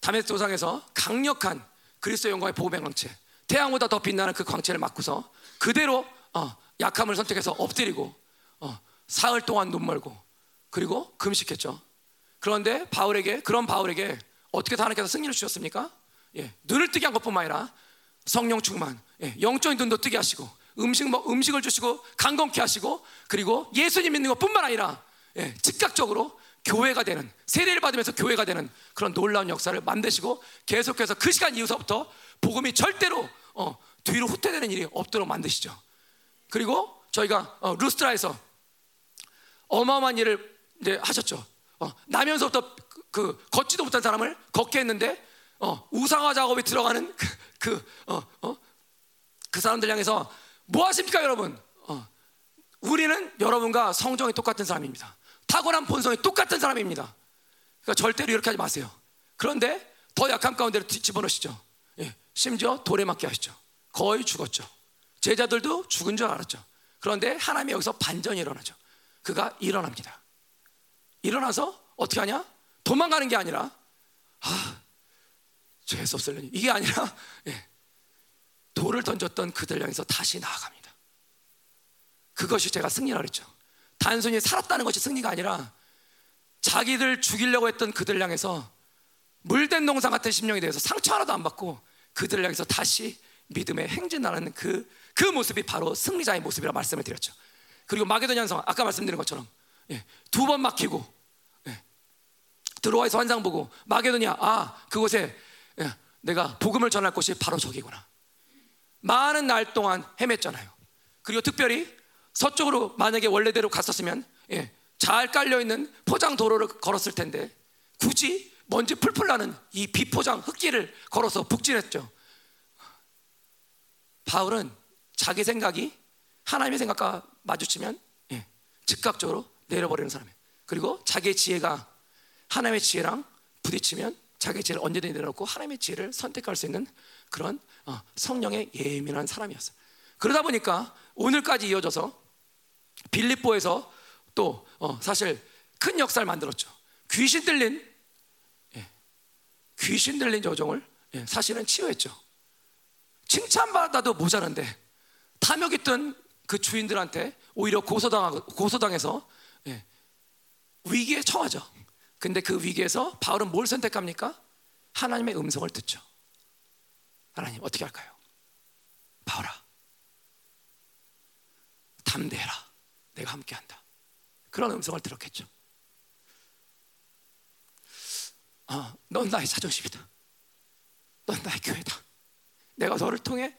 다메스 도상에서 강력한 그리스도의 영광의 복음의 광채, 태양보다 더 빛나는 그 광채를 맞고서 그대로 어, 약함을 선택해서 엎드리고 어, 사흘 동안 눈 멀고 그리고 금식했죠. 그런데 바울에게 그런 바울에게 어떻게 하나님께서 승리를 주셨습니까? 예, 눈을 뜨게 한 것뿐만 아니라 성령 충만, 예, 영적인 눈도 뜨게 하시고 음식 뭐 음식을 주시고 강건케 하시고 그리고 예수님 믿는 것뿐만 아니라 예, 즉각적으로 교회가 되는 세례를 받으면서 교회가 되는 그런 놀라운 역사를 만드시고 계속해서 그 시간 이후서부터 복음이 절대로 어, 뒤로 후퇴되는 일이 없도록 만드시죠. 그리고 저희가 어, 루스트라에서 어마어마한 일을 이제 하셨죠. 어, 나면서부터 그, 그 걷지도 못한 사람을 걷게 했는데 어, 우상화 작업에 들어가는 그, 그, 어, 어, 그 사람들 향해서 뭐 하십니까 여러분? 어, 우리는 여러분과 성정이 똑같은 사람입니다. 탁월한 본성이 똑같은 사람입니다. 그러니까 절대로 이렇게 하지 마세요. 그런데 더 약한 가운데로 집어넣으시죠. 예, 심지어 돌에 맞게 하시죠. 거의 죽었죠. 제자들도 죽은 줄 알았죠. 그런데 하나님이 여기서 반전이 일어나죠. 그가 일어납니다. 일어나서 어떻게 하냐? 도망가는 게 아니라 아, 죄수 없으려니 이게 아니라 예, 돌을 던졌던 그들 향해서 다시 나아갑니다. 그것이 제가 승리라 그랬죠. 단순히 살았다는 것이 승리가 아니라 자기들 죽이려고 했던 그들 향해서 물된 농사 같은 심령에 대해서 상처 하나도 안 받고 그들 향해서 다시 믿음의 행진하는 그, 그 모습이 바로 승리자의 모습이라 말씀을 드렸죠. 그리고 마게도냐 현상 아까 말씀드린 것처럼 예, 두 번 막히고 예, 드로아에서 환상 보고 마게도냐 아 그곳에 예, 내가 복음을 전할 곳이 바로 저기구나. 많은 날 동안 헤맸잖아요. 그리고 특별히 서쪽으로 만약에 원래대로 갔었으면 예, 잘 깔려있는 포장 도로를 걸었을 텐데 굳이 먼지 풀풀 나는 이 비포장 흙길을 걸어서 북진했죠. 바울은 자기 생각이 하나님의 생각과 마주치면 예, 즉각적으로 내려버리는 사람이에요. 그리고 자기의 지혜가 하나님의 지혜랑 부딪히면 자기의 지혜를 언제든지 내려놓고 하나님의 지혜를 선택할 수 있는 그런 어, 성령의 예민한 사람이었어요. 그러다 보니까 오늘까지 이어져서 빌립보에서 또 어, 사실 큰 역사를 만들었죠. 귀신 들린 예, 귀신 들린 여종을 예, 사실은 치유했죠. 칭찬받아도 모자란데 탐욕 있던 그 주인들한테 오히려 고소당하고, 고소당해서 예, 위기에 처하죠. 근데 그 위기에서 바울은 뭘 선택합니까? 하나님의 음성을 듣죠. 하나님 어떻게 할까요? 바울아 담대해라 내가 함께한다. 그런 음성을 들었겠죠. 아, 넌 나의 자존심이다. 넌 나의 교회다. 내가 너를 통해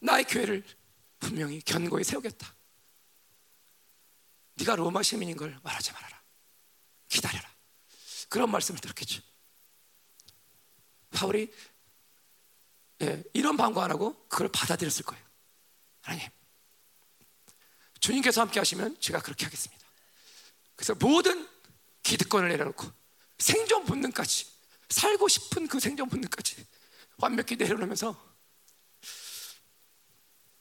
나의 교회를 분명히 견고히 세우겠다. 네가 로마 시민인 걸 말하지 말아라. 기다려라. 그런 말씀을 들었겠죠. 바울이 예, 이런 방구 안 하고 그걸 받아들였을 거예요. 하나님 주님께서 함께 하시면 제가 그렇게 하겠습니다. 그래서 모든 기득권을 내려놓고 생존 본능까지 살고 싶은 그 생존 본능까지 완벽히 내려놓으면서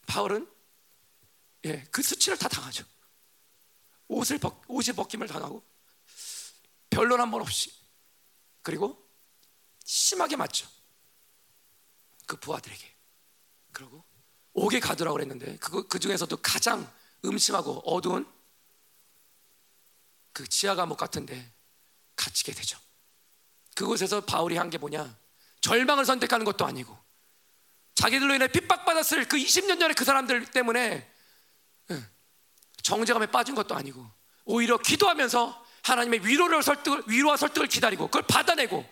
바울은 예, 그 수치를 다 당하죠. 옷을 벗, 옷이 벗김을 당하고 변론 한 번 없이 그리고 심하게 맞죠. 그 부하들에게. 그리고 옥에 가두라고 그랬는데 그, 그 중에서도 가장 음침하고 어두운 그 지하 감옥 같은데 갇히게 되죠. 그곳에서 바울이 한 게 뭐냐? 절망을 선택하는 것도 아니고 자기들로 인해 핍박받았을 그 이십 년 전에 그 사람들 때문에 정죄감에 빠진 것도 아니고 오히려 기도하면서 하나님의 위로를 설득을, 위로와 설득을 기다리고 그걸 받아내고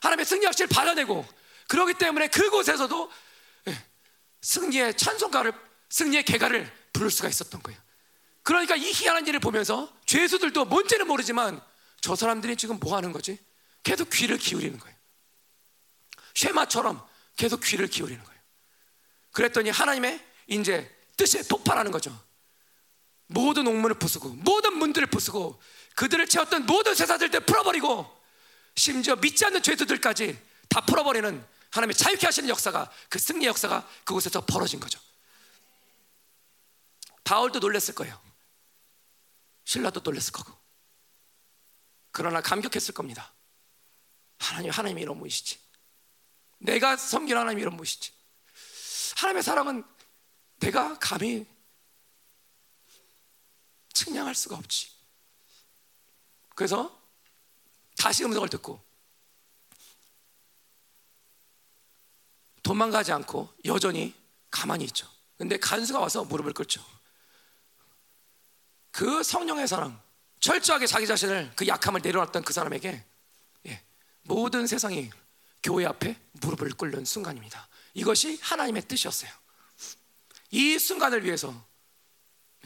하나님의 승리 확실히 받아내고 그렇기 때문에 그곳에서도 승리의 찬송가를 승리의 개가를 부를 수가 있었던 거예요. 그러니까 이 희한한 일을 보면서 죄수들도 뭔지는 모르지만 저 사람들이 지금 뭐 하는 거지? 계속 귀를 기울이는 거예요. 쉐마처럼 계속 귀를 기울이는 거예요. 그랬더니 하나님의 이제 뜻이 폭발하는 거죠. 모든 옥문을 부수고 모든 문들을 부수고 그들을 채웠던 모든 쇠사슬들 풀어버리고 심지어 믿지 않는 죄수들까지 다 풀어버리는 하나님의 자유케 하시는 역사가 그 승리의 역사가 그곳에서 벌어진 거죠. 바울도 놀랬을 거예요. 신라도 놀랬을 거고. 그러나 감격했을 겁니다. 하나님, 하나님이 이런 분이시지. 내가 섬기는 하나님이 이런 분이시지. 하나님의 사랑은 내가 감히 측량할 수가 없지. 그래서 다시 음성을 듣고 도망가지 않고 여전히 가만히 있죠. 근데 간수가 와서 무릎을 꿇죠. 그 성령의 사람, 철저하게 자기 자신을 그 약함을 내려놨던 그 사람에게 예, 모든 세상이 교회 앞에 무릎을 꿇는 순간입니다. 이것이 하나님의 뜻이었어요. 이 순간을 위해서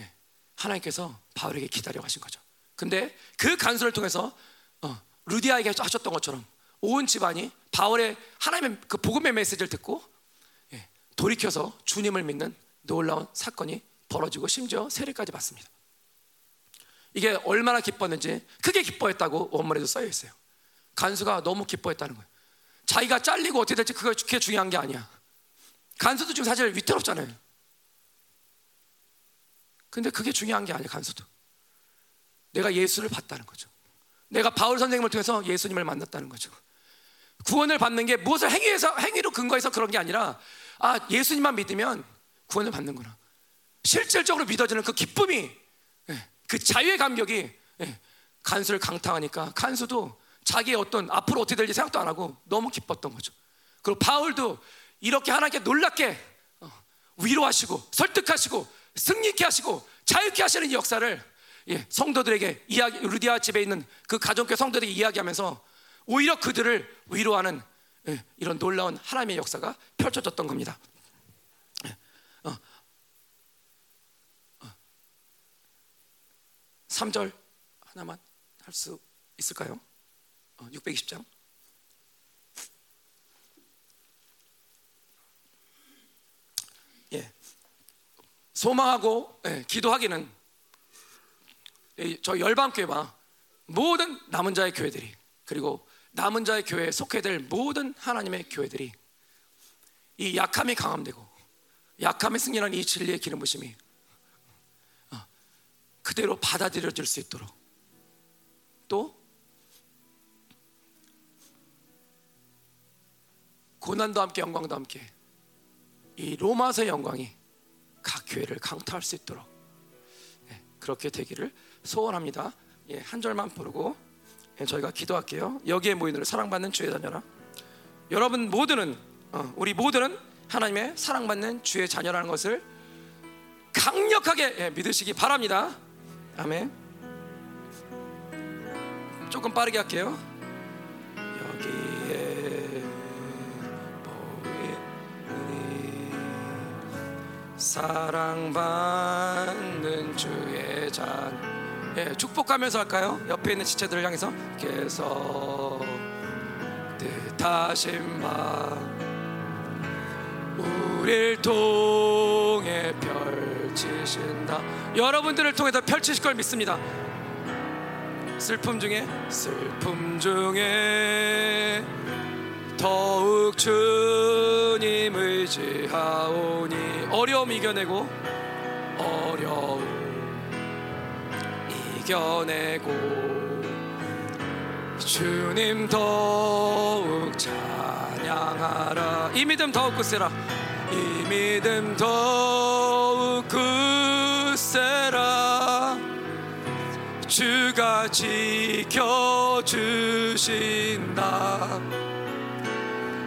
예, 하나님께서 바울에게 기다려 가신 거죠. 근데 그 간수를 통해서 어, 루디아에게 하셨던 것처럼 온 집안이 바울의 하나님의 그 복음의 메시지를 듣고 예, 돌이켜서 주님을 믿는 놀라운 사건이 벌어지고 심지어 세례까지 받습니다. 이게 얼마나 기뻤는지 크게 기뻐했다고 원문에도 써여 있어요. 간수가 너무 기뻐했다는 거예요. 자기가 잘리고 어떻게 될지 그게 중요한 게 아니야. 간수도 지금 사실 위태롭잖아요. 근데 그게 중요한 게 아니야. 간수도 내가 예수를 봤다는 거죠. 내가 바울 선생님을 통해서 예수님을 만났다는 거죠. 구원을 받는 게 무엇을 행위에서, 행위로 근거해서 그런 게 아니라 아 예수님만 믿으면 구원을 받는구나. 실질적으로 믿어지는 그 기쁨이, 그 자유의 감격이 간수를 강타하니까 간수도 자기의 어떤 앞으로 어떻게 될지 생각도 안 하고 너무 기뻤던 거죠. 그리고 바울도 이렇게 하나님께 놀랍게 위로하시고 설득하시고 승리케 하시고 자유케 하시는 이 역사를 성도들에게 이야기, 루디아 집에 있는 그 가정교회 성도들에게 이야기하면서 오히려 그들을 위로하는 이런 놀라운 하나님의 역사가 펼쳐졌던 겁니다. 삼 절 하나만 할 수 있을까요? 육백이십 장 예. 소망하고 예, 기도하기는 저 열방교회와 모든 남은 자의 교회들이, 그리고 남은 자의 교회에 속해 될 모든 하나님의 교회들이 이 약함이 강함되고 약함이 승리하는 이 진리의 기름 부심이 그대로 받아들여질 수 있도록, 또 고난도 함께 영광도 함께 이 로마서의 영광이 각 교회를 강타할 수 있도록 그렇게 되기를 소원합니다. 예, 한 절만 부르고 예, 저희가 기도할게요. 여기에 모인 우리 사랑받는 주의 자녀라, 여러분 모두는 어, 우리 모두는 하나님의 사랑받는 주의 자녀라는 것을 강력하게 예, 믿으시기 바랍니다. 아멘. 조금 빠르게 할게요. 여기에 모인 사랑받는 주의 자녀. 예, 축복하면서 할까요? 옆에 있는 지체들을 향해서 계속 뜻하신 바 우릴 통해 펼치신다. 여러분들을 통해서 펼치실 걸 믿습니다. 슬픔 중에 슬픔 중에 더욱 주님 의지하오니, 어려움 이겨내고 어려움 이겨내고 주님 더욱 찬양하라. 이 믿음 더욱 굳세라. 이 믿음 더욱 굳세라. 주가 지켜주신다.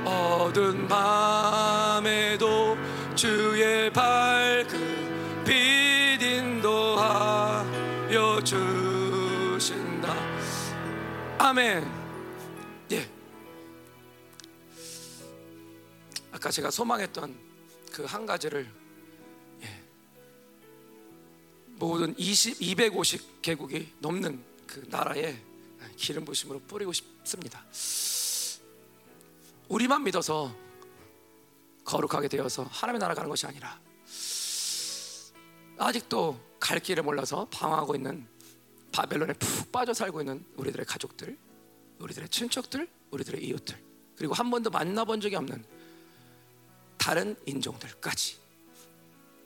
어두운 밤에도 주의 밝은 빛 인도하 주신다. 아멘. 예. 아까 제가 소망했던 그 한 가지를 예. 모든 이백오십 개국이 넘는 그 나라에 기름 부심으로 뿌리고 싶습니다. 우리만 믿어서 거룩하게 되어서 하나님의 나라 가는 것이 아니라 아직도 갈 길을 몰라서 방황하고 있는, 바벨론에 푹 빠져 살고 있는 우리들의 가족들, 우리들의 친척들, 우리들의 이웃들, 그리고 한 번도 만나본 적이 없는 다른 인종들까지,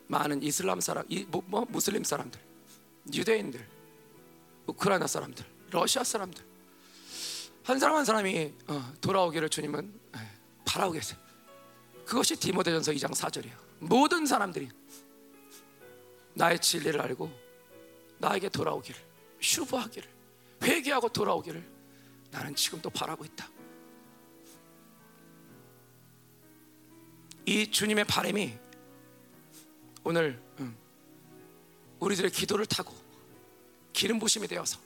많은 이슬람 사람, 뭐, 뭐, 무슬림 사람들, 유대인들, 우크라이나 사람들, 러시아 사람들, 한 사람 한 사람이 돌아오기를 주님은 바라고 계세요. 그것이 디모데전서 이 장 사 절이에요. 모든 사람들이 나의 진리를 알고 나에게 돌아오기를, 슈브하기를, 회개하고 돌아오기를 나는 지금도 바라고 있다. 이 주님의 바람이 오늘 우리들의 기도를 타고 기름 부심이 되어서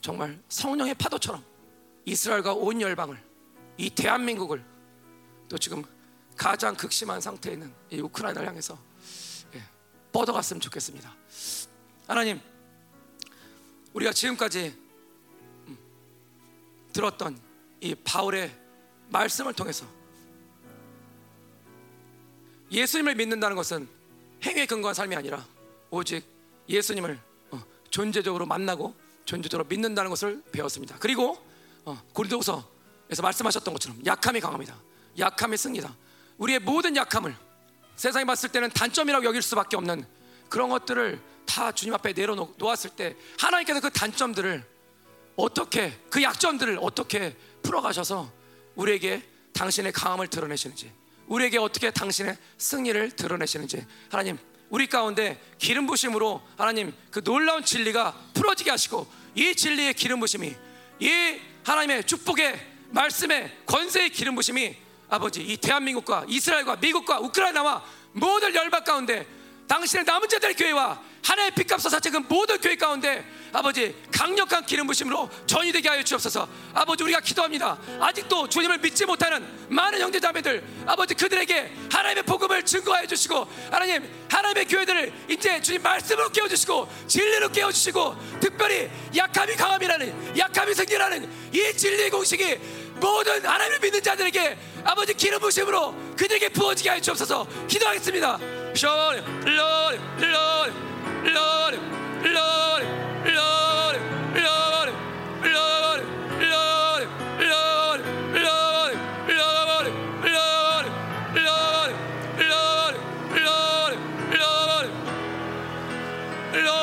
정말 성령의 파도처럼 이스라엘과 온 열방을, 이 대한민국을, 또 지금 가장 극심한 상태에 있는 이 우크라이나를 향해서 뻗어갔으면 좋겠습니다. 하나님, 우리가 지금까지 들었던 이 바울의 말씀을 통해서 예수님을 믿는다는 것은 행위에 근거한 삶이 아니라 오직 예수님을 존재적으로 만나고 존재적으로 믿는다는 것을 배웠습니다. 그리고 고린도후서에서 말씀하셨던 것처럼 약함이 강합니다. 약함이 승리다. 우리의 모든 약함을 세상이 봤을 때는 단점이라고 여길 수밖에 없는 그런 것들을 다 주님 앞에 내려놓았을 때 하나님께서 그 단점들을 어떻게, 그 약점들을 어떻게 풀어가셔서 우리에게 당신의 강함을 드러내시는지, 우리에게 어떻게 당신의 승리를 드러내시는지, 하나님 우리 가운데 기름 부심으로 하나님 그 놀라운 진리가 풀어지게 하시고, 이 진리의 기름 부심이, 이 하나님의 축복의 말씀의 권세의 기름 부심이 아버지 이 대한민국과 이스라엘과 미국과 우크라이나와 모든 열방 가운데 당신의 남은 자들의 교회와 하나의 피값으로 사책은 모든 교회 가운데 아버지 강력한 기름 부심으로 전이되게 하여 주옵소서. 아버지 우리가 기도합니다. 아직도 주님을 믿지 못하는 많은 형제자매들 아버지 그들에게 하나님의 복음을 증거하여 주시고, 하나님 하나님의 교회들을 이제 주님 말씀으로 깨워주시고 진리로 깨워주시고, 특별히 약함이 강함이라는, 약함이 승리라는 이 진리의 공식이 모든 하나님을 믿는 자들에게 아버지 기름 부심으로 그들에게 부어지게 하여 주옵소서. 기도하겠습니다. Glory, glory, glory, glory, glory, glory, glory, glory, glory, glory, glory, glory, glory, glory, glory, glory, glory, glory.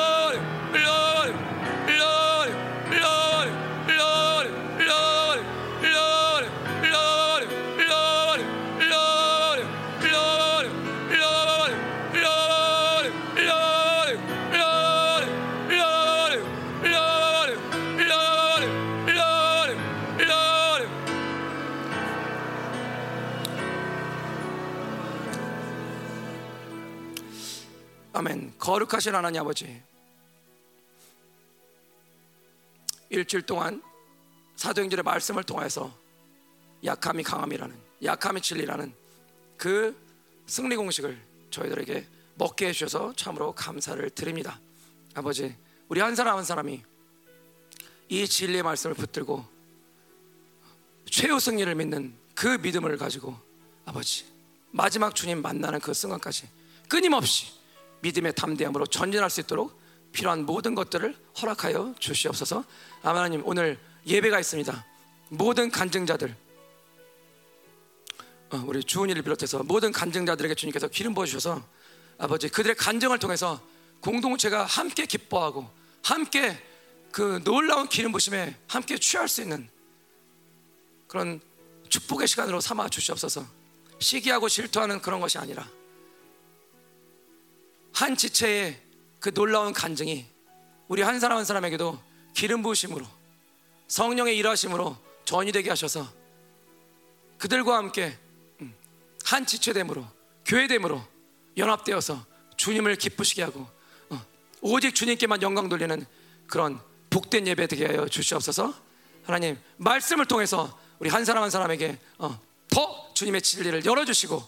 아멘. 거룩하신 하나님 아버지, 일주일 동안 사도행전의 말씀을 통해서 약함이 강함이라는, 약함이 진리라는 그 승리 공식을 저희들에게 먹게 해주셔서 참으로 감사를 드립니다. 아버지 우리 한 사람 한 사람이 이 진리의 말씀을 붙들고 최후 승리를 믿는 그 믿음을 가지고 아버지 마지막 주님 만나는 그 순간까지 끊임없이 믿음의 담대함으로 전진할 수 있도록 필요한 모든 것들을 허락하여 주시옵소서. 하나님 오늘 예배가 있습니다. 모든 간증자들, 우리 주은이를 비롯해서 모든 간증자들에게 주님께서 기름 부어주셔서 아버지 그들의 간증을 통해서 공동체가 함께 기뻐하고 함께 그 놀라운 기름 부심에 함께 취할 수 있는 그런 축복의 시간으로 삼아 주시옵소서. 시기하고 질투하는 그런 것이 아니라 한 지체의 그 놀라운 간증이 우리 한 사람 한 사람에게도 기름 부으심으로 성령의 일하심으로 전이 되게 하셔서 그들과 함께 한 지체됨으로 교회됨으로 연합되어서 주님을 기쁘시게 하고 오직 주님께만 영광 돌리는 그런 복된 예배 되게 하여 주시옵소서. 하나님 말씀을 통해서 우리 한 사람 한 사람에게 더 주님의 진리를 열어주시고,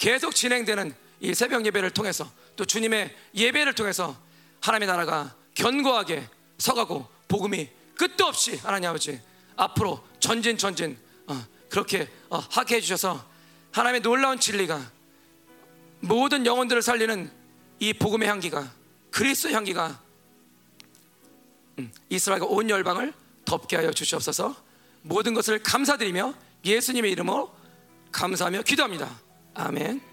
계속 진행되는 이 새벽 예배를 통해서 또 주님의 예배를 통해서 하나님의 나라가 견고하게 서가고 복음이 끝도 없이 하나님 아버지 앞으로 전진 전진 어, 그렇게 어, 하게 해주셔서 하나님의 놀라운 진리가 모든 영혼들을 살리는 이 복음의 향기가, 그리스도의 향기가 음, 이스라엘과 온 열방을 덮게 하여 주시옵소서. 모든 것을 감사드리며 예수님의 이름으로 감사하며 기도합니다. 아멘.